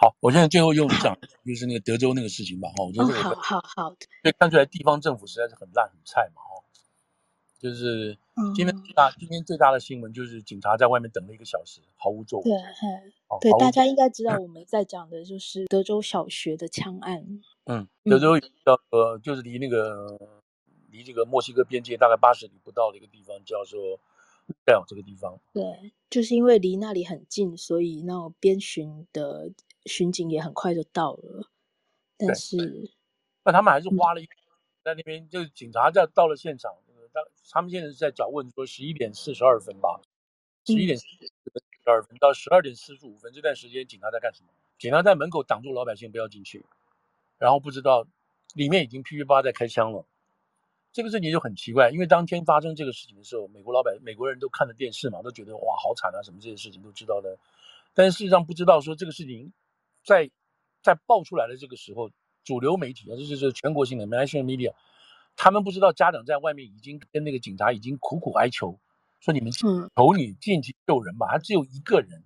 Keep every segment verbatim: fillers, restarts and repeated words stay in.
好，我现在最后用讲就是那个德州那个事情吧，哈，我觉得这个、哦、好好好，所以看出来地方政府实在是很烂很菜嘛，哈，就是今天大、嗯、今天最大的新闻就是警察在外面等了一个小时，毫无作为。对，哦、对，大家应该知道我们在讲的就是德州小学的枪案。嗯，德州呃就是离那个离这个墨西哥边界大概八十里不到的一个地方叫做。这个地方对，就是因为离那里很近，所以那种边巡的巡警也很快就到了。但是，那他们还是花了一、嗯、在那边，就是警察在到了现场，他们现在是在拷问说十一点四十二分吧，十一点四十二分到十二点四十五分这段时间，警察在干什么？警察在门口挡住老百姓不要进去，然后不知道里面已经噼噼啪在开枪了。这个事情就很奇怪，因为当天发生这个事情的时候，美国老百美国人都看了电视嘛，都觉得哇好惨啊，什么这些事情都知道的，但是事实上不知道说这个事情在在爆出来的这个时候，主流媒体啊，这就是全国性的 national media， 他们不知道家长在外面已经跟那个警察已经苦苦哀求，说你们求你进去救人吧，他只有一个人，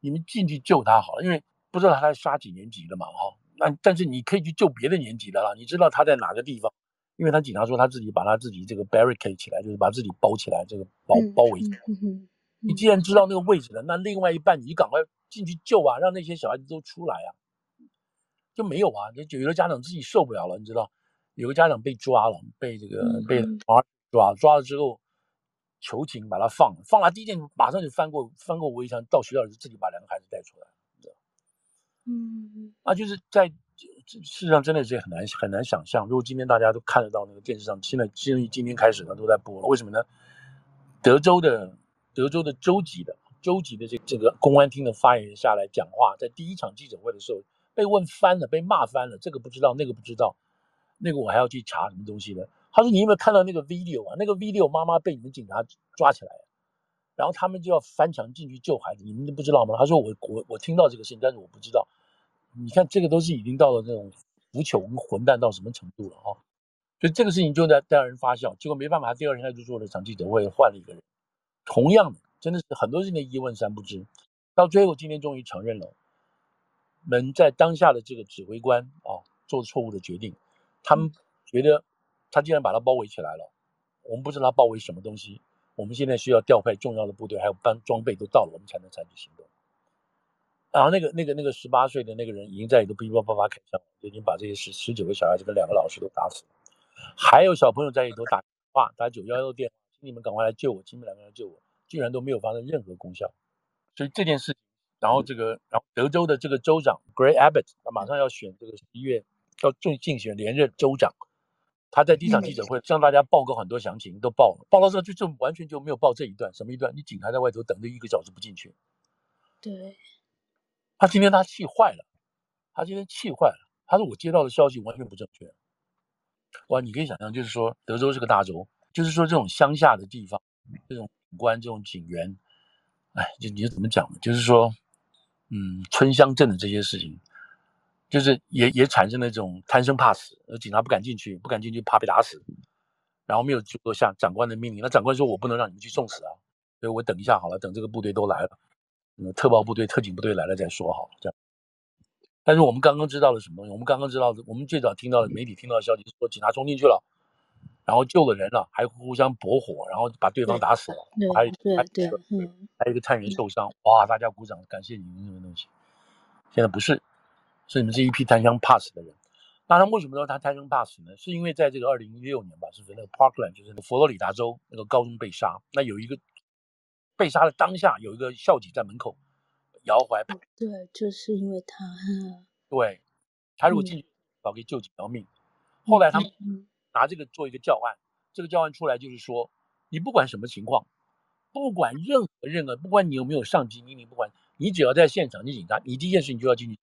你们进去救他好了，因为不知道他在杀几年级的嘛，哈、哦，那但是你可以去救别的年级的啦，你知道他在哪个地方。因为他警察说他自己把他自己这个 barricade 起来，就是把自己包起来，这个包包围起来、嗯嗯嗯。你既然知道那个位置了，那另外一半你赶快进去救啊，让那些小孩子都出来啊。就没有啊，就有的家长自己受不了了，你知道，有个家长被抓了，被这个、嗯、被抓抓了之后，求情把他放了，放了第一件马上就翻过翻过围墙到学校里自己把两个孩子带出来，你知道。嗯，啊，就是在。事实上真的是很难很难想象，如果今天大家都看得到那个电视上，现在今今天开始呢都在播了，为什么呢？德州的德州的州级的州级的这这个公安厅的发言人下来讲话，在第一场记者会的时候被问翻了，被骂翻了，这个不知道那个不知道，那个我还要去查什么东西呢？他说你有没有看到那个 video 啊？那个 video 妈妈被你们警察抓起来了，然后他们就要翻墙进去救孩子，你们都不知道吗？他说我我我听到这个事情，但是我不知道。你看，这个都是已经到了那种腐朽跟混蛋到什么程度了哈、啊，所以这个事情就在让人发笑。结果没办法，第二天他就做了场记者会，换了一个人。同样的，真的是很多事情的一问三不知，到最后今天终于承认了，们在当下的这个指挥官啊做错误的决定。他们觉得他既然把他包围起来了，我们不知道他包围什么东西，我们现在需要调派重要的部队，还有搬装备都到了，我们才能采取行动。然后那个那个那个十八岁的那个人已经在里头噼噼啪啪开枪，已经把这些十十九个小孩子跟两个老师都打死了，还有小朋友在里头打电话，打九幺幺电话，请你们赶快来救我，请你们两个人来救我，居然都没有发生任何功效。所以这件事情，然后这个然后德州的这个州长 Greg Abbott， 他马上要选这个十一月要竞选连任州长，他在第一场记者会向大家报告很多详情，都报了，报了之后就就完全就没有报这一段，什么一段？你警察在外头等着一个小时不进去，对。他今天他气坏了，他今天气坏了。他说我接到的消息完全不正确。哇，你可以想象，就是说德州是个大州，就是说这种乡下的地方，这种警官、这种警员，哎，就你怎么讲呢？就是说，嗯，村乡镇的这些事情，就是也也产生了这种贪生怕死，警察不敢进去，不敢进去怕被打死，然后没有接受下长官的命令。那长官说我不能让你们去送死啊，所以我等一下好了，等这个部队都来了。嗯、特报部队、特警部队来了再说好这样。但是我们刚刚知道了什么东西？我们刚刚知道的，我们最早听到的媒体听到的消息是说，警察冲进去了，然后救了人了，还互相搏火，然后把对方打死了，还有对对对，还有一个探员受伤、嗯，哇！大家鼓掌，感谢你们这个东西。现在不是，是你们这一批贪生怕死的人。那他为什么说他贪生怕死呢？是因为在这个二零一六年吧，是那个 Parkland， 就是佛罗里达州那个高中被杀，那有一个。被杀的当下，有一个校警在门口摇怀牌、哦。对，就是因为他。对，他如果进去，早、嗯、给救几条命。后来他们拿这个做一个教案、嗯，这个教案出来就是说，你不管什么情况，不管任何任何，不管你有没有上级命令，不管你只要在现场，你警察，你第一件事你就要进去。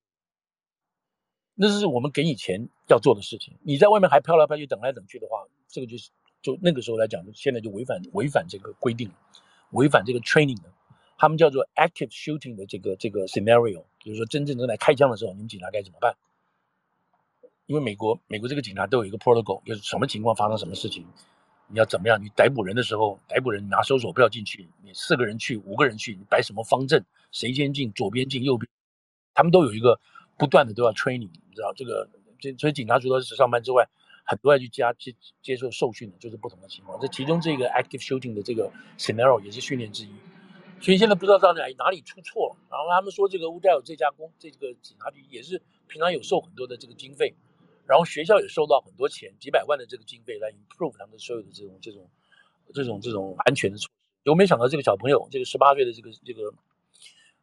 那是我们给你钱要做的事情。你在外面还飘来飘去、等来等去的话，这个就是就那个时候来讲，现在就违反违反这个规定了。违反这个 training 的，他们叫做 active shooting 的这个这个 scenario， 就是说真正正在开枪的时候，你们警察该怎么办？因为美国美国这个警察都有一个 protocol， 就是什么情况发生什么事情，你要怎么样？你逮捕人的时候，逮捕人你拿搜索票进去，你四个人去，五个人去，你摆什么方阵，谁先进，左边进，右边，他们都有一个不断的都要 training， 你知道这个，所以警察除了上班之外，很多要去加接接受受训的，就是不同的情况。这其中这个 active shooting 的这个 scenario 也是训练之一。所以现在不知道到哪哪里出错了，然后他们说这个乌代尔这家公这个警察局也是平常有受很多的这个经费，然后学校也收到很多钱，几百万的这个经费来 improve 他们所有的这种这种这种这种安全的措施。我没想到这个小朋友，这个十八岁的这个这个，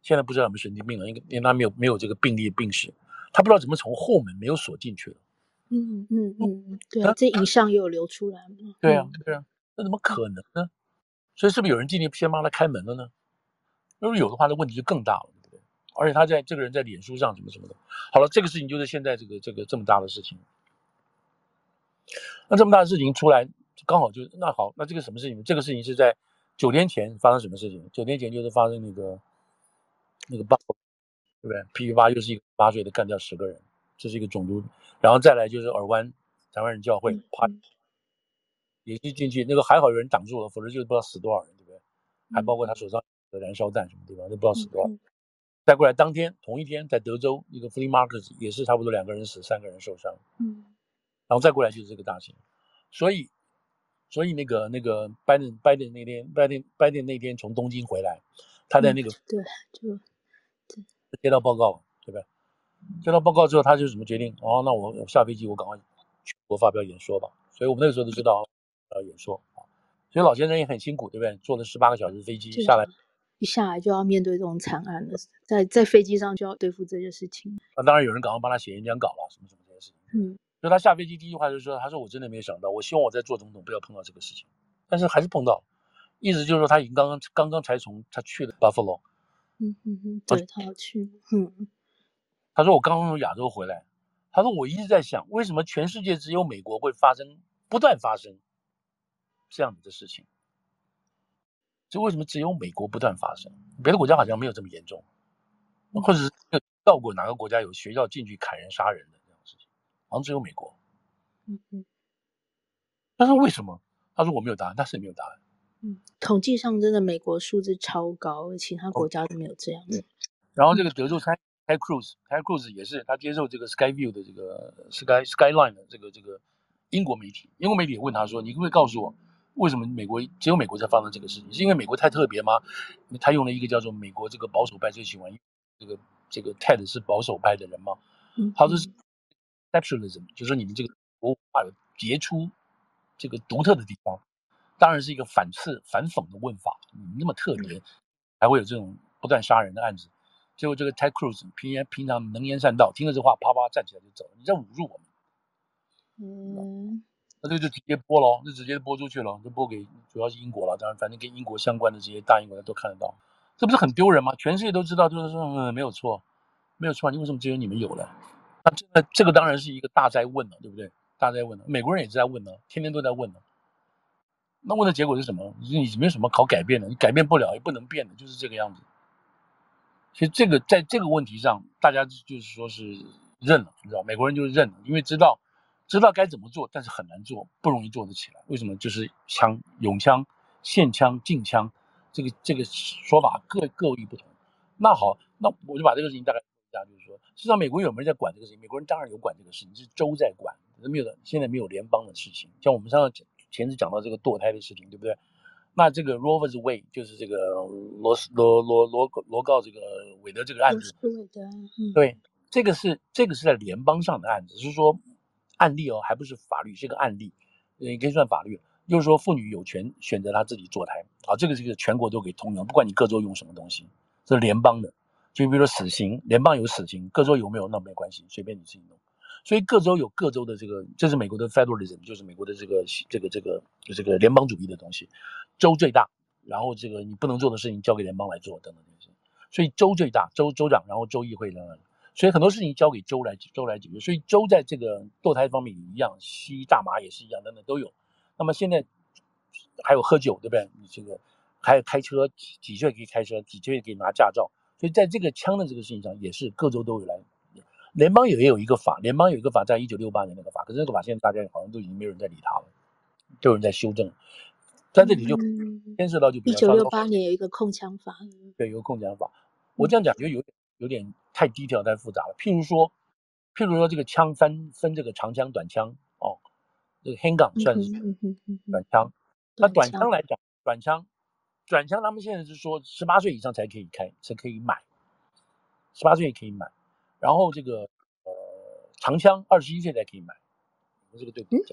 现在不知道有没有神经病了，因为因为他没有没有这个病例病史，他不知道怎么从后门没有锁进去了。嗯嗯嗯，对啊，这影像也有流出来嘛。对啊对啊，那怎么可能呢？所以是不是有人进去先帮他开门了呢？如果有的话，那问题就更大了，对不对？而且他在这个人在脸书上什么什么的。好了，这个事情就是现在这个这个这么大的事情。那这么大的事情出来，刚好就那好，那这个什么事情？这个事情是在九天前发生什么事情？九天前就是发生那个那个八，对不对？皮皮巴又是一个八岁的干掉十个人，这是一个种族。然后再来就是耳湾台湾人教会，啪、嗯，也是进去那个还好有人挡住了，否则就不知道死多少人，对不对？还包括他手上。嗯燃烧弹什么地方都不知道死多少。再过来当天同一天在德州一个 flea market 也是差不多两个人死三个人受伤。嗯，然后再过来就是这个大型。所以所以那个那个拜登拜登那天拜登拜登那天从东京回来，他在那个、嗯、对就对接到报告，对不对？接到报告之后他就怎么决定？哦，那我下飞机我赶快全国发表演说吧。所以我们那个时候都知道要、呃、演说。所以老先生也很辛苦，对不对？坐了十八个小时飞机下来。一下来就要面对这种惨案了，在在飞机上就要对付这些事情。那、啊、当然有人赶快帮他写演讲稿了，什么什么这些事情。嗯，所以他下飞机第一句话就是说：“他说我真的没有想到，我希望我在做总统不要碰到这个事情，但是还是碰到了。意思就是说他已经刚刚刚刚才从他去了 Buffalo， 嗯嗯嗯，对他要去，嗯。他说我刚刚从亚洲回来，他说我一直在想，为什么全世界只有美国会发生不断发生这样子的事情？”这为什么只有美国不断发生？别的国家好像没有这么严重，或者是到过哪个国家有学校进去砍人杀人的这样的事情，好像只有美国。嗯嗯。他说为什么？他说我没有答案，但是没有答案。嗯，统计上真的美国数字超高，其他国家都没有这样子。嗯、然后这个德州 Ted Cruz Ted Cruz 也是他接受这个 Skyview 的这个 Sky Skyline 的这个这个英国媒体，英国媒体也问他说：“你可不可以告诉我？”为什么美国只有美国才发生这个事情？是因为美国太特别吗？他用了一个叫做美国这个保守派最喜欢这个这个 Ted 是保守派的人吗？他说是 exceptionalism， 就是你们这个国文化有杰出这个独特的地方，当然是一个反刺反讽的问法。你们那么特别，才会有这种不断杀人的案子。结果这个 Ted Cruz 平平常能言善道，听了这话啪啪站起来就走，你在侮辱我们。嗯。那这就直接播了，就直接播出去了，就播给主要是英国了。当然，反正跟英国相关的这些大英国人都看得到，这不是很丢人吗？全世界都知道，就是说、嗯、没有错，没有错，你为什么只有你们有了？那这个这个当然是一个大灾问了，对不对？大灾问了，美国人也在问呢，天天都在问呢。那问的结果是什么？你没有什么好改变的，你改变不了，也不能变的，就是这个样子。所以这个在这个问题上，大家就是说是认了，你知道，美国人就是认了，因为知道。知道该怎么做，但是很难做，不容易做得起来。为什么？就是枪、永枪、限枪、禁枪，这个这个说法各各有不同。那好，那我就把这个事情大概说一下，就是说，实际上美国有没有在管这个事情？美国人当然有管这个事情，是州在管，没有的。现在没有联邦的事情，像我们上次前次讲到这个堕胎的事情，对不对？那这个 Roe v. Wade 就是这个罗罗罗罗罗告这个韦德这个案子，嗯、对，这个是这个是在联邦上的案子，是说。案例哦，还不是法律，是个案例，也可以算法律。就是说，妇女有权选择她自己堕胎啊，这个这个全国都可以通用，不管你各州用什么东西，这是联邦的。就比如说死刑，联邦有死刑，各州有没有那没关系，随便你自己弄。所以各州有各州的这个，这是美国的 federalism， 就是美国的这个这个这个这个联邦主义的东西。州最大，然后这个你不能做的事情交给联邦来做，等等这些。所以州最大，州州长，然后州议会等等。所以很多事情交给州来州来解决，所以州在这个堕胎方面也一样，吸大麻也是一样，等等都有。那么现在还有喝酒，对不对？你这个还有开车，几岁可以开车，几岁可以拿驾照。所以在这个枪的这个事情上，也是各州都有来。联邦也有一个法，联邦有一个法，在一九六八年那个法，可是那个法现在大家好像都已经没有人在理它了，都有人在修正。在这里就牵涉到就比较一九六八年有一个控枪法，对，有控枪法。我这样讲就有点有点。太低调太复杂了。譬如说，譬如说这个枪分分这个长枪短枪哦，这个 handgun 算是短枪。那短枪来讲，短枪短枪他们现在是说十八岁以上才可以开，才可以买，十八岁也可以买。然后这个呃长枪二十一岁才可以买，这个对不对？嗯，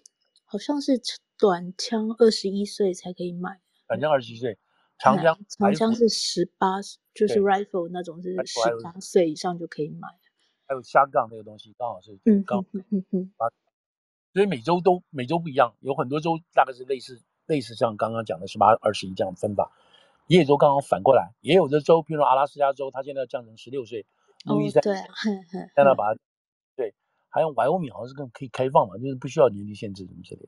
好像是短枪二十一岁才可以买，短枪二十一岁。长枪、嗯、长枪是十八，就是 rifle 那种是十八岁以上就可以买。还有虾杠那个东西，刚好是刚、嗯嗯嗯、所以每周都每周不一样，有很多州大概是类似类似像刚刚讲的十八、二十一这样分法。也有州刚好反过来，也有的州，譬如阿拉斯加州，它现在降成十六岁。路易斯对，在那把对，还有怀俄明好像是更可以开放嘛，就是不需要年龄限制什么之类的。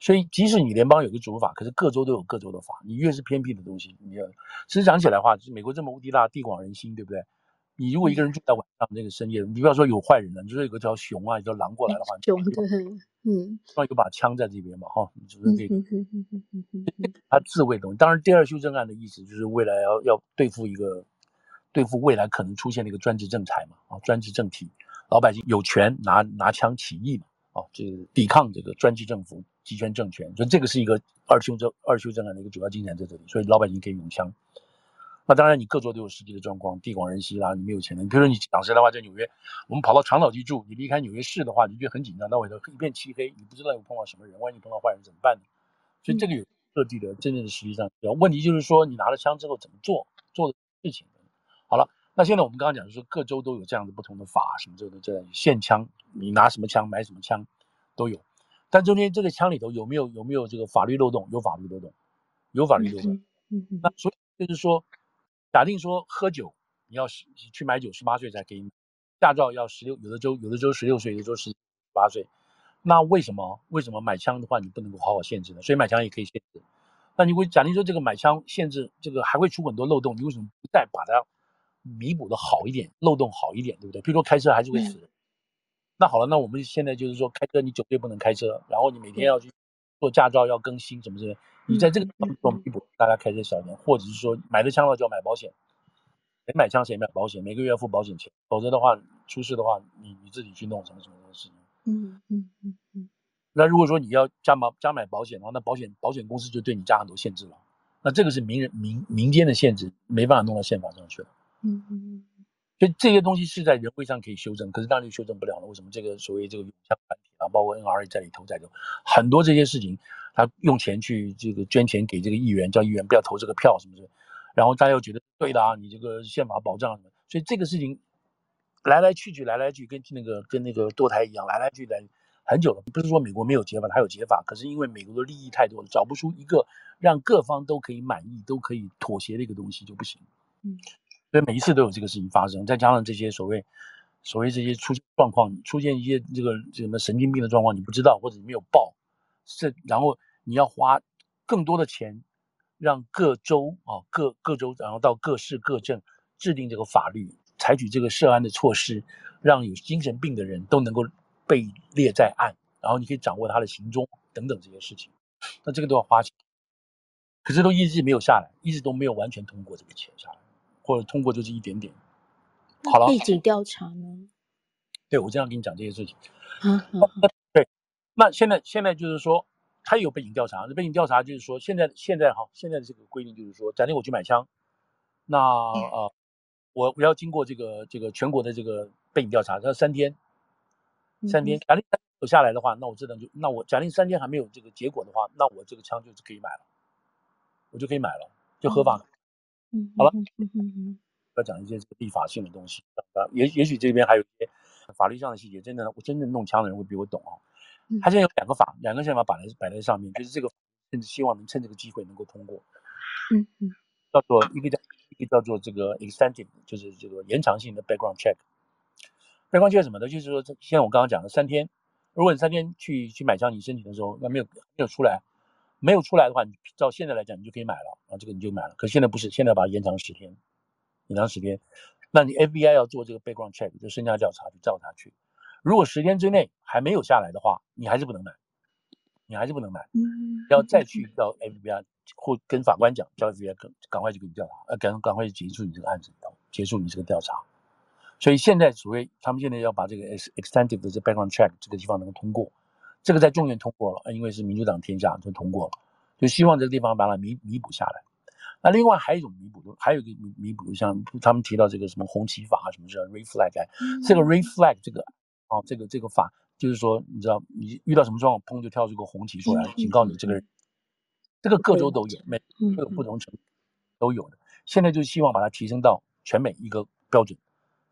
所以，即使你联邦有个主法，可是各州都有各州的法。你越是偏僻的东西，你要其实讲起来的话，就是美国这么无敌大，地广人心，对不对？你如果一个人住在晚上那个深夜，你不要说有坏人了，你说有个条熊啊，一条狼过来的话，熊对，嗯，放一把枪在这边嘛，哈，就是这个，他自卫的东西。当然，第二修正案的意思就是未来要要对付一个对付未来可能出现的一个专制政裁嘛，啊，专制政体，老百姓有权拿拿枪起义嘛，啊，这个抵抗这个专制政府。集权政权，所以这个是一个二修正二修正案的一个主要精神在这里，所以老百姓可以用枪。那当然，你各州都有实际的状况，地广人稀啦，你没有钱的。你比如说你讲实在话，在纽约，我们跑到长岛去住，你离开纽约市的话，你就很紧张，到尾头一片漆黑，你不知道有碰到什么人，万一碰到坏人怎么办呢？所以这个有各地的真正的实际上，问题就是说你拿了枪之后怎么做做的事情。好了，那现在我们刚刚讲就是各州都有这样的不同的法，什么州都这样，限枪，你拿什么枪买什么枪都有。但中间这个枪里头有没有有没有这个法律漏洞？有法律漏洞，有法律漏洞。嗯嗯、那所以就是说，假定说喝酒，你要去买酒，十八岁才可以买，驾照要十六，有的州有的州十六岁，有的州十八岁。那为什么为什么买枪的话你不能够好好限制呢？所以买枪也可以限制。那你会假定说这个买枪限制这个还会出很多漏洞，你为什么不再把它弥补的好一点，漏洞好一点，对不对？比如说开车还是会死人。嗯，那好了，那我们现在就是说，开车你酒醉不能开车，然后你每天要去做驾照要更新什么之类的。你在这个方面做弥补，大家开车小一点，或者是说买了枪了就要买保险，谁买枪谁买保险，每个月要付保险钱，否则的话出事的话，你你自己去弄什么什么什么事情。嗯嗯嗯嗯。那如果说你要加买加买保险的话，那保险保险公司就对你加很多限制了。那这个是民人民民间的限制，没办法弄到宪法上去了。嗯嗯。所以这些东西是在人为上可以修正，可是当然修正不了了。为什么这个所谓这个永枪团体啊，包括 N R A 在里头在里头，很多这些事情，他用钱去这个捐钱给这个议员，叫议员不要投这个票什么的，然后大家又觉得对的啊，你这个宪法保障什么，所以这个事情来来去去来来去跟那个跟那个堕胎一样来来去来很久了。不是说美国没有解法，它有解法，可是因为美国的利益太多了，找不出一个让各方都可以满意、都可以妥协的一个东西就不行。嗯。所以每一次都有这个事情发生，再加上这些所谓所谓这些出现状况，出现一些这个什么神经病的状况，你不知道或者你没有报，这然后你要花更多的钱让各州啊各各州，然后到各市各镇制定这个法律，采取这个涉案的措施，让有精神病的人都能够被列在案，然后你可以掌握他的行踪等等这些事情，那这个都要花钱，可是都一直没有下来，一直都没有完全通过这个钱下来。或者通过就是一点点，好了。背景调查呢？对，我这样跟你讲这些事情。嗯嗯、对，那现在现在就是说，他也有背景调查。背景调查就是说，现在现在哈，现在的这个规定就是说，假定我去买枪，那呃，我我要经过这个这个全国的这个背景调查，要三天，三天。假定有下来的话，那我这张就那我假定三天还没有这个结果的话，那我这个枪就是可以买了，我就可以买了，就合法了。嗯嗯，好了，要讲一些立法性的东西，也也许这边还有一些法律上的细节，真的，我真正弄枪的人会比我懂啊。他现在有两个法，两个宪法摆在摆在上面，就是这个，甚至希望能趁这个机会能够通过。嗯嗯，叫做一个叫一个叫做这个 extensive， 就是这个延长性的 background check。background check 什么的，就是说，像我刚刚讲的三天，如果你三天去去买枪，你申请的时候，那没有没有出来。没有出来的话，你照现在来讲，你就可以买了，然后这个你就买了。可是现在不是，现在把它延长十天，延长十天。那你 F B I 要做这个 background check， 就身家调查，就照它去。如果十天之内还没有下来的话，你还是不能买，你还是不能买。要再去到 F B I 或跟法官讲，叫 F B I 赶快去给你调查，呃，赶赶快结束你这个案子，结束你这个调查。所以现在所谓他们现在要把这个 extensive 的这 background check 这个地方能够通过，这个在众院通过了，因为是民主党天下就通过了，就希望这个地方把它弥弥补下来。那另外还有一种弥补，还有一个弥补，像他们提到这个什么红旗法什么叫 red flag， 这个 red flag 这个啊这个这个法，就是说你知道你遇到什么状况，砰就跳出个红旗出来，警告你这个人。这个各州都有，每都有不同程度都有的。现在就希望把它提升到全美一个标准。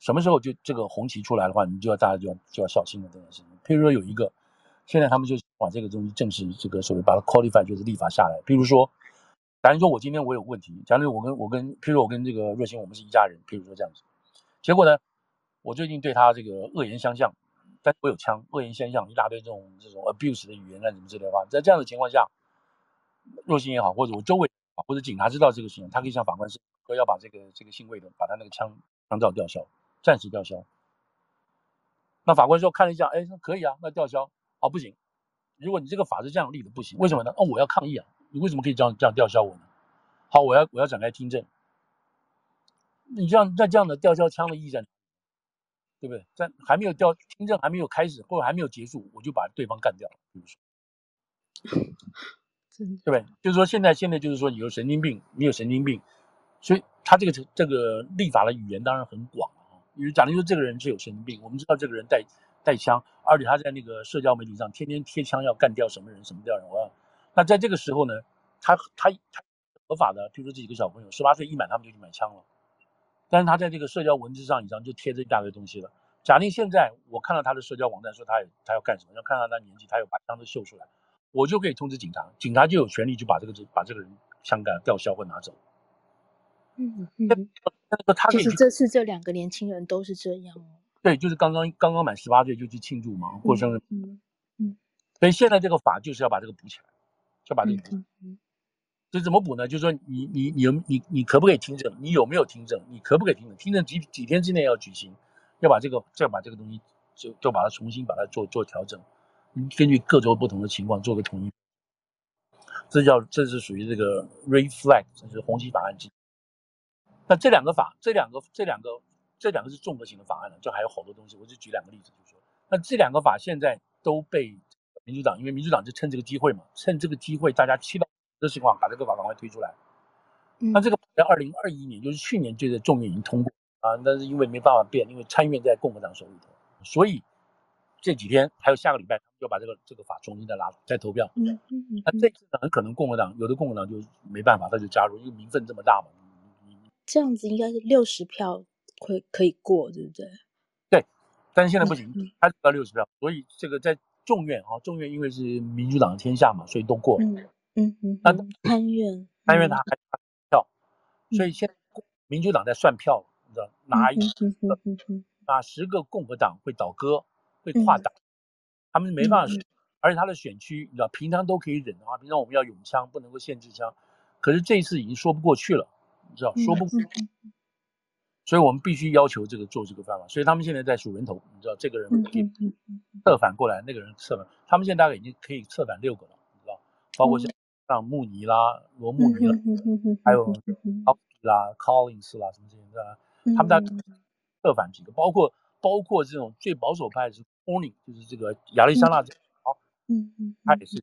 什么时候就这个红旗出来的话，你就要大家就要就要小心了这件事情。譬如说有一个，现在他们就把这个东西正式这个所谓把它 qualify 就是立法下来。譬如说，假如说我今天我有问题，假如我跟我跟譬如说我跟这个若星我们是一家人，譬如说这样子，结果呢，我最近对他这个恶言相向，但是我有枪，恶言相向一大堆这种这种 abuse 的语言啊什么之类的话，在这样的情况下，若星也好，或者我周围也好，或者警察知道这个事情，他可以向法官申诉，要把这个这个姓魏的把他那个枪枪照吊销。暂时吊销。那法官说看了一下，哎，可以啊，那吊销啊，不行。如果你这个法是这样立的，不行。为什么呢？哦，我要抗议啊！你为什么可以这样这样吊销我呢？好，我要我要展开听证。你这样再这样的吊销枪的意义在哪？对不对？在还没有吊听证还没有开始或者还没有结束，我就把对方干掉了，比如说，对不对？就是说现在现在就是说你有神经病，你有神经病，所以他这个这个立法的语言当然很广。比如讲的就是这个人是有神经病，我们知道这个人带带枪，而且他在那个社交媒体上天天贴枪，要干掉什么人什么掉人。我那在这个时候呢，他他他合法的，比如说这几个小朋友十八岁一满他们就去买枪了，但是他在这个社交文字上以上就贴着一大堆东西了。假定现在我看到他的社交网站说他有他要干什么，要看到他年纪，他有把枪都秀出来，我就可以通知警察，警察就有权利就把这个把这个人枪杆吊销或拿走。嗯嗯。就是这次这两个年轻人都是这样，对，就是刚刚刚刚满十八岁就去庆祝嘛，过生日。嗯嗯。所以现在这个法就是要把这个补起来，就把这个补。嗯。这怎么补呢？就是说你你你你你可不可以听证？你有没有听证？你可不可以听证？听证几几天之内要举行，要把这个再把这个东西就就把它重新把它做做调整，根据各州不同的情况做个统一。这叫这是属于这个 red flag， 这是红旗法案之一。那这两个法，这两个、这两个、这两个是综合型的法案了，这还有好多东西，我就举两个例子就说。那这两个法现在都被民主党，因为民主党就趁这个机会嘛，趁这个机会大家期待的情况，把这个法赶快推出来。嗯、那这个在二零二一年，就是去年就在众院已经通过啊，但是因为没办法变，因为参院在共和党手里头，所以这几天还有下个礼拜要把这个这个法重新再拉再投票。嗯嗯嗯、那这次呢，很可能共和党有的共和党就没办法，他就加入，因为民愤这么大嘛。这样子应该是六十票会可以过，对不对？对，但是现在不行，他只要六十票，所以这个在众院啊，众院因为是民主党的天下嘛，所以都过了。嗯嗯嗯。那参院，参院他还差票，所以现在民主党在算票，你知道哪一哪十个共和党会倒戈，会跨党，他们没办法，而且他的选区，你知道平常都可以忍的话，平常我们要永枪，不能够限制枪，可是这一次已经说不过去了。你知道说不，所以我们必须要求这个做这个办法。所以他们现在在数人头，你知道这个人策反过来，那个人策反，他们现在大概已经可以策反六个了，你知道，包括像慕尼啦、罗慕尼啦，还有奥比啦、Collins 啦什么这些，他们大概策反几个，包括包括这种最保守派是 Corning， 就是这个亚历山大，好，嗯嗯，他也是。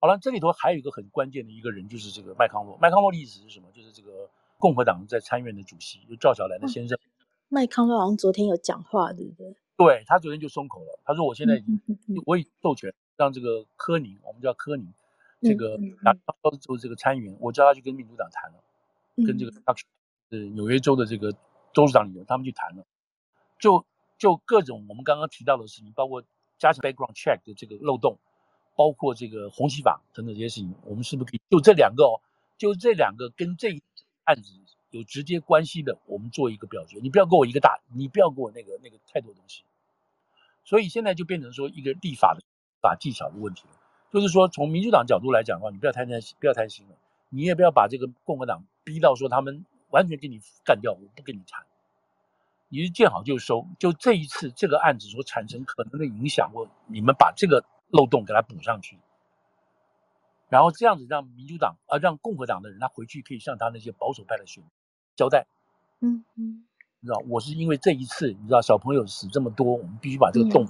好了，这里头还有一个很关键的一个人，就是这个麦康洛。麦康洛的意思是什么？就是这个。共和党在参院的主席就赵小兰的先生，麦康洛好像昨天有讲话，对不对？对，他昨天就松口了，他说我现在已经我已授权让这个柯宁，我们叫柯宁，这个拿到州这个参议员，我叫他去跟民主党谈了，跟这个呃纽约州的这个州长里头他们去谈了，就就各种我们刚刚提到的事情，包括加强 background check 的这个漏洞，包括这个红旗法等等这些事情，我们是不是可以就这两个哦，就这两个跟这一案子有直接关系的，我们做一个表决。你不要给我一个大，你不要给我那个那个太多东西。所以现在就变成说一个立法的法技巧的问题了。就是说，从民主党角度来讲的话，你不要太贪心，不要贪心了。你也不要把这个共和党逼到说他们完全给你干掉，我不跟你谈。你是见好就收。就这一次这个案子所产生可能的影响，我你们把这个漏洞给它补上去。然后这样子让民主党啊，让共和党的人他回去可以向他那些保守派的选民交代。嗯嗯，你知道，我是因为这一次，你知道小朋友死这么多，我们必须把这个洞，嗯、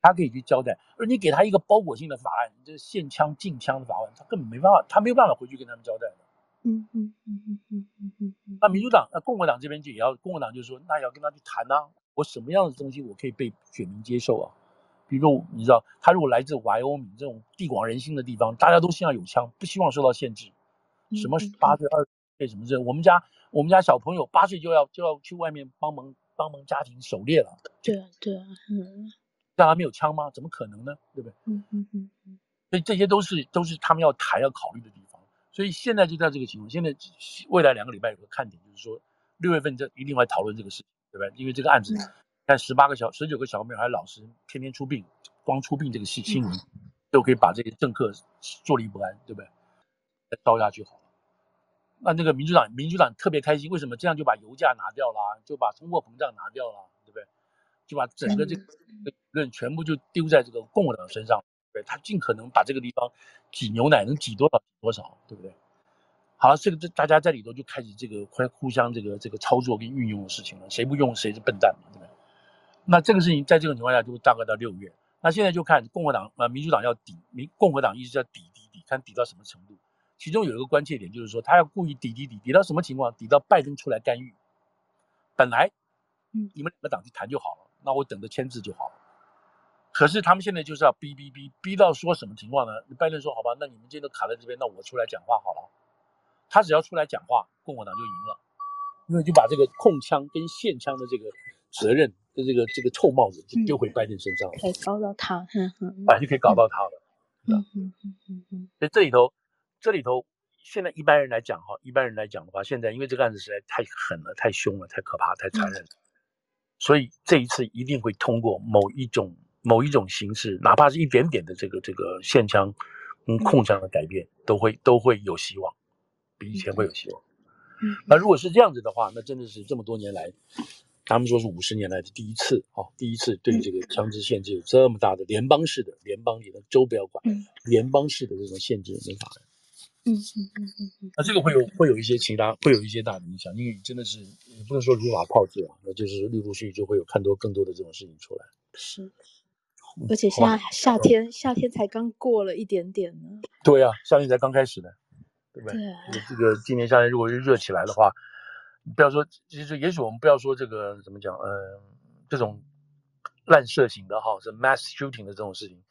他可以去交代。而你给他一个包裹性的法案，这限枪禁枪的法案，他根本没办法，他没有办法回去跟他们交代的。嗯嗯嗯嗯嗯嗯嗯。那民主党、那共和党这边就也要，共和党就说，那也要跟他去谈啊，我什么样的东西我可以被选民接受啊？比如你知道，他如果来自怀欧米这种地广人稀的地方，大家都希望有枪，不希望受到限制。什么八岁、二十岁什么这，我们家我们家小朋友八岁就要就要去外面帮忙帮忙家庭狩猎了。对对，嗯，让他没有枪吗？怎么可能呢？对不对？嗯嗯嗯嗯。所以这些都是都是他们要谈要考虑的地方。所以现在就在这个情况，现在未来两个礼拜有个看点就是说，六月份这一定会讨论这个事情，对不对？因为这个案子。嗯，但十八个小、十九个小妹还有老师天天出殡，光出殡这个新闻、嗯、就可以把这些政客坐立不安，对不对？再烧下去好了。那那个民主党，民主党特别开心，为什么？这样就把油价拿掉了，就把通货膨胀拿掉了，对不对？就把整个这个舆论全部就丢在这个共和党身上，对，他尽可能把这个地方挤牛奶，能挤多少挤多少，对不对？好了，这个大家在里头就开始这个互相这个这个操作跟运用的事情了，谁不用谁是笨蛋嘛，对不对？那这个事情在这种情况下就大概到六月。那现在就看共和党、呃、民主党要抵，民共和党一直在抵抵抵，看抵到什么程度。其中有一个关键点就是说，他要故意抵抵抵，抵到什么情况？抵到拜登出来干预。本来，嗯，你们两个党去谈就好了，那我等着签字就好了。可是他们现在就是要逼逼逼，逼到说什么情况呢？拜登说好吧，那你们今天都卡在这边，那我出来讲话好了。他只要出来讲话，共和党就赢了，因为就把这个控枪跟限枪的这个责任。这个这个臭帽子就丢回拜登身上了，可以搞到他，反正可以搞到他了。嗯嗯嗯嗯。所以这里头，这里头，现在一般人来讲哈，一般人来讲的话，现在因为这个案子实在太狠了、太凶了、太可怕、太残忍了，嗯、所以这一次一定会通过某一种某一种形式，哪怕是一点点的这个这个限枪、嗯、控枪的改变，都会都会有希望，比以前会有希望。嗯。那如果是这样子的话，那真的是这么多年来。他们说是五十年来的第一次啊、哦，第一次对这个枪支限制有这么大的联邦式的联邦里的州不要管，联邦式的这种限制的法案。嗯嗯嗯嗯。那这个会有会有一些其他会有一些大的影响，因为真的是也不能说如法炮制啊，那就是陆陆续续就会有看多更多的这种事情出来。是，而且现在夏天、嗯、夏天才刚过了一点点呢。对啊，夏天才刚开始呢，对不对？对啊、这个今年夏天如果是热起来的话。不要说，其实也许我们不要说这个怎么讲，嗯、呃，这种滥射型的哈，这 mass shooting 的这种事情，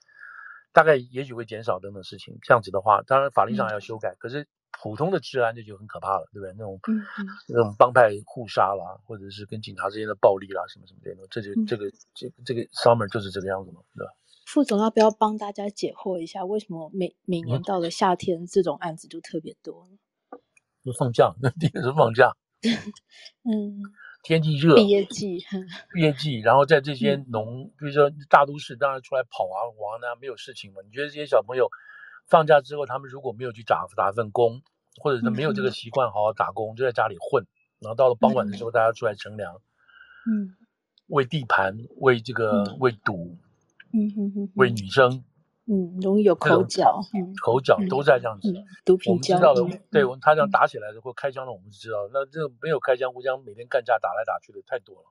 大概也许会减少等等事情。这样子的话，当然法律上要修改，嗯、可是普通的治安这就很可怕了，对不对？那种、嗯嗯、那种帮派互杀啦，或者是跟警察之间的暴力啦，什么什么这种，这就、嗯、这个这这个 summer 就是这个样子嘛，对吧？副总要不要帮大家解惑一下，为什么每每年到了夏天、嗯、这种案子就特别多呢？就放假，第一个是放假。嗯，天气热，毕业季，毕业季，然后在这些农，嗯、比如说大都市，当然出来跑啊玩啊，没有事情嘛。你觉得这些小朋友放假之后，他们如果没有去打打份工，或者是没有这个习惯好好打工，嗯、就在家里混，然后到了傍晚的时候，嗯、大家出来乘凉，嗯，为地盘，为这个，嗯、为赌，嗯嗯嗯，为女生。嗯，容易有口角，口角都在这样子。嗯嗯、毒品交易，我们知道的，对，我们他这样打起来的或开枪的，我们知道的。那这没有开枪，互相每天干架打来打去的太多了，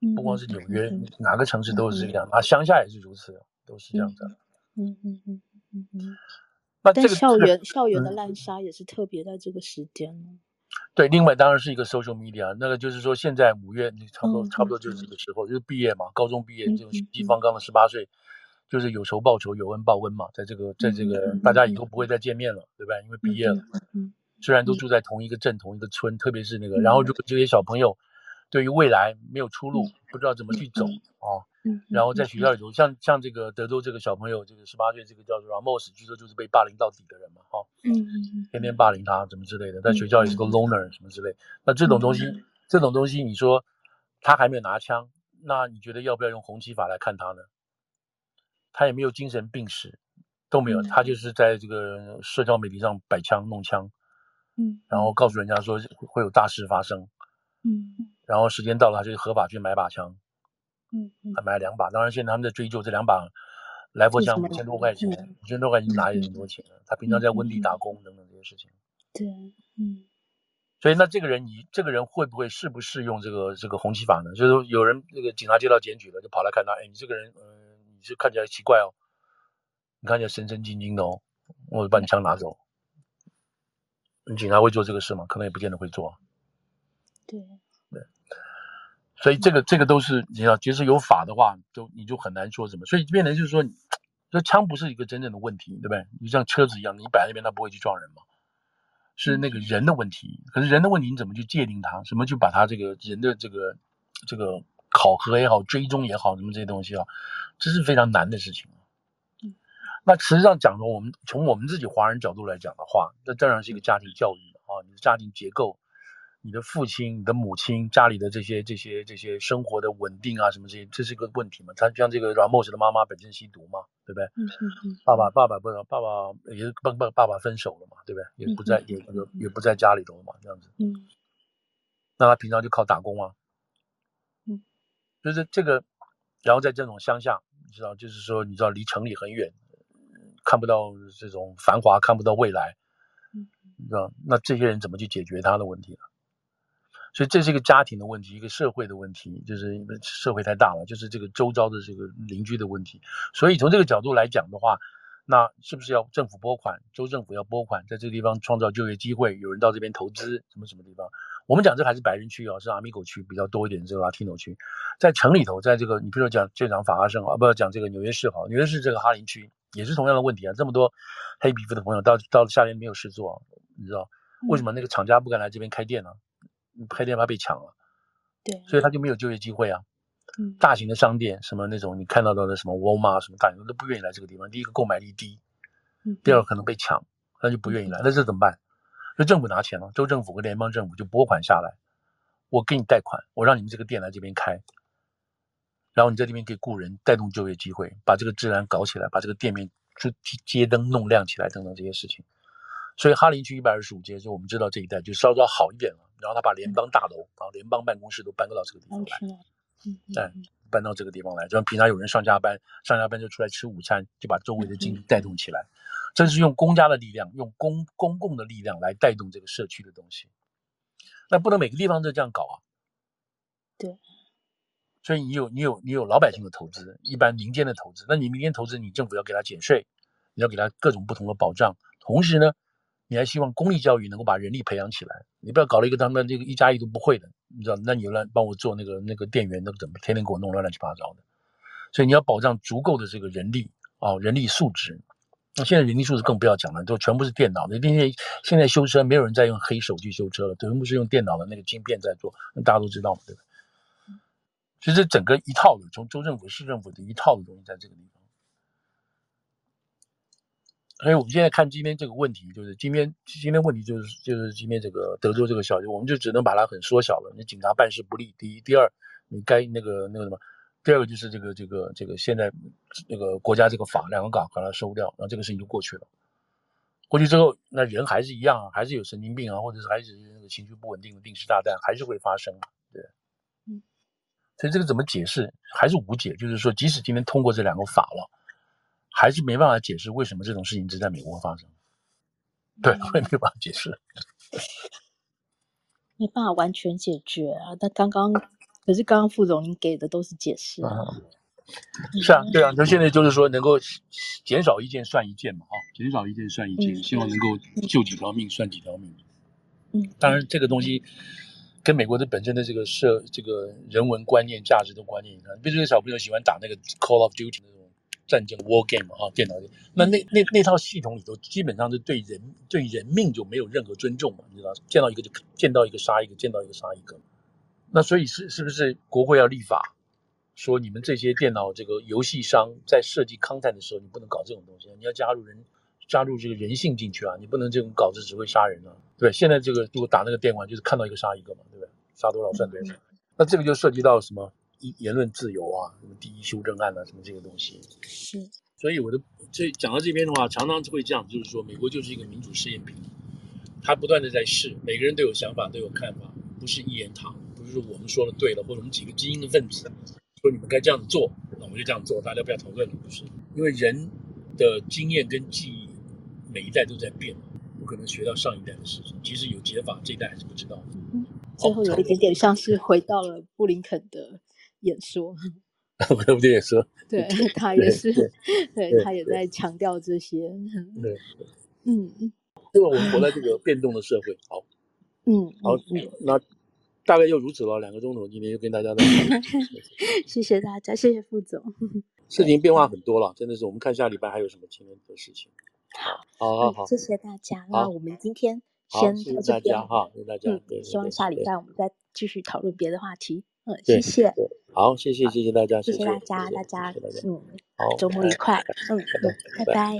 嗯、不光是纽约，嗯、哪个城市都是这个样子，嗯、啊，乡下也是如此，都是这样子。嗯嗯嗯嗯嗯。那这个校园、嗯、校园的滥杀也是特别在这个时间。嗯、对，另外当然是一个 social media， 那个就是说现在五月，你差不多、嗯、差不多就是这个时候，就是毕业嘛，高中毕业，这种地方刚刚十八岁。就是有仇报仇，有恩报恩嘛，在这个，在这个，大家以后不会再见面了，对吧？因为毕业了，虽然都住在同一个镇、同一个村，特别是那个，然后如果这些小朋友对于未来没有出路，不知道怎么去走啊，然后在学校里头，像像这个德州这个小朋友，这个十八岁，这个叫做 Ramos， 据说就是被霸凌到底的人嘛，哈、啊，天天霸凌他，怎么之类的，在学校也是个 loner 什么之类。那这种东西，这种东西，你说他还没有拿枪，那你觉得要不要用红旗法来看他呢？他也没有精神病史，都没有，他就是在这个社交媒体上摆枪弄枪，嗯，然后告诉人家说会有大事发生，嗯，然后时间到了他就合法去买把枪，嗯，还买两把，当然现在他们在追究这两把来佛枪五千多块钱，五千多块钱拿也很多钱了，他平常在温蒂打工等等这些事情，对，嗯，所以那这个人你这个人会不会适不适用这个这个红旗法呢？就是有人那个警察接到检举了，就跑来看他，哎，你这个人，嗯，你这看起来奇怪哦，你看起来神神经经的哦，我把你枪拿走。你警察会做这个事吗？可能也不见得会做。对。对。所以这个这个都是你知道，其实有法的话，就你就很难说什么。所以变成就是说，这枪不是一个真正的问题，对不对？你像车子一样，你摆在那边，它不会去撞人嘛。是那个人的问题，可是人的问题你怎么去界定它？什么去把它这个人的这个这个考核也好，追踪也好，什么这些东西啊，这是非常难的事情。嗯，那实际上讲的，我们从我们自己华人角度来讲的话，那当然是一个家庭教育啊，你的家庭结构，你的父亲、你的母亲，家里的这些这些这些生活的稳定啊，什么这些，这是个问题嘛？他像这个 Ramos 的妈妈本身吸毒嘛，对不对？嗯嗯。爸爸爸爸不爸爸也爸爸爸爸分手了嘛，对不对？也不在、嗯、也也不在家里头了嘛，这样子。嗯。那他平常就靠打工啊。嗯。就是这个，然后在这种乡下，你知道，就是说你知道离城里很远，看不到这种繁华，看不到未来。嗯。你知道，那这些人怎么去解决他的问题呢？所以这是一个家庭的问题，一个社会的问题，就是社会太大了，就是这个周遭的这个邻居的问题。所以从这个角度来讲的话，那是不是要政府拨款，州政府要拨款，在这个地方创造就业机会，有人到这边投资，什么什么地方？我们讲这还是白人区啊，是阿米狗区比较多一点，这个拉丁区。在城里头，在这个你比如说讲这场法拉盛啊，不要讲这个纽约市好，纽约市这个哈林区也是同样的问题啊，这么多黑皮肤的朋友到到夏天没有事做、啊，你知道为什么那个厂家不敢来这边开店呢、啊？开店怕被抢了，对，所以他就没有就业机会啊。嗯，大型的商店什么那种你看到的什么沃尔玛什么大型都不愿意来这个地方。第一个购买力低，第二个可能被抢，那就不愿意来。那这怎么办？就政府拿钱了，州政府和联邦政府就拨款下来，我给你贷款，我让你们这个店来这边开，然后你在这边给雇人，带动就业机会，把这个治安搞起来，把这个店面街灯弄亮起来等等这些事情。所以哈林区一百二十五街，就我们知道这一带就稍稍好一点了。然后他把联邦大楼、嗯、啊，联邦办公室都搬到这个地方来，嗯嗯，搬到这个地方来，就像平常有人上下班，上下班就出来吃午餐，就把周围的经济带动起来。嗯、这是用公家的力量，用公公共的力量来带动这个社区的东西。那不能每个地方都这样搞啊。对。所以你有你有你有老百姓的投资，一般民间的投资，那你民间投资，你政府要给他减税，你要给他各种不同的保障，同时呢。你还希望公立教育能够把人力培养起来，你不要搞了一个他们这个一加一都不会的，你知道？那你来帮我做那个那个店员，那个怎么天天给我弄乱乱七八糟的？所以你要保障足够的这个人力啊、哦，人力素质。那现在人力素质更不要讲了，都全部是电脑的。因为现在修车没有人在用黑手去修车了，全部是用电脑的那个晶片在做，大家都知道嘛，对吧？其实整个一套的，从州政府、市政府的一套的东西在这个地方。所以我们现在看今天这个问题，就是今天今天问题就是就是今天这个德州这个小区，我们就只能把它很缩小了。你警察办事不力，第一，第二，你该那个那个什么，第二个就是这个这个这个现在那个国家这个法两个港把它收掉，然后这个事情就过去了。过去之后，那人还是一样，还是有神经病啊，或者是还是那个情绪不稳定的定时炸弹，还是会发生，对。嗯。所以这个怎么解释还是无解，就是说即使今天通过这两个法了。还是没办法解释为什么这种事情只在美国发生，对，我也没有办法解释，没办法完全解决啊。但刚刚，可是刚刚副总您给的都是解释啊，嗯、是啊，对啊，就现在就是说能够减少一件算一件嘛，啊，减少一件算一件，嗯、希望能够救几条命算几条命。嗯，当然这个东西跟美国的本身的这个社这个人文观念、价值的观念，比如这个小朋友喜欢打那个 Call of Duty 那种。战争 war game 啊，电脑的那那那那套系统里头，基本上是对人对人命就没有任何尊重嘛，你知道，见到一个就见到一个杀一个，见到一个杀一个。那所以是是不是国会要立法，说你们这些电脑这个游戏商在设计 content 的时候，你不能搞这种东西，你要加入人加入这个人性进去啊，你不能这种搞这只会杀人啊，对。现在这个如果打那个电玩，就是看到一个杀一个嘛，对不对？杀多少算多少。那这个就涉及到什么？言论自由啊，什么第一修正案啊，什么这个东西是，所以我的这讲到这边的话，常常会这样，就是说美国就是一个民主试验品，它不断的在试，每个人都有想法，都有看法，不是一言堂，不是说我们说的对了，或者我们几个精英的分子说你们该这样做，那我们就这样做，大家不要讨论了，不是，因为人的经验跟记忆每一代都在变，们可能学到上一代的事情，其实有解法这一代还是不知道的。嗯，最后有一点点像是回到了布林肯的演说。我也说对他也是 对, 对, 对他也在强调这些。对，嗯，因为我们活在这个变动的社会。好，嗯，好，嗯，那大概又如此了，两个钟头今天又跟大家在谢谢大家，谢谢副总。事情变化很多了，真的是，我们看下礼拜还有什么新的事情。好好好，谢谢大家。那我们今天先谢谢大家哈，谢谢大家。嗯，对对对，希望下礼拜我们再继续讨论别的话题。嗯，谢谢。好，谢谢，谢谢大家，谢谢大家，大家，嗯，周末愉快，嗯，拜拜。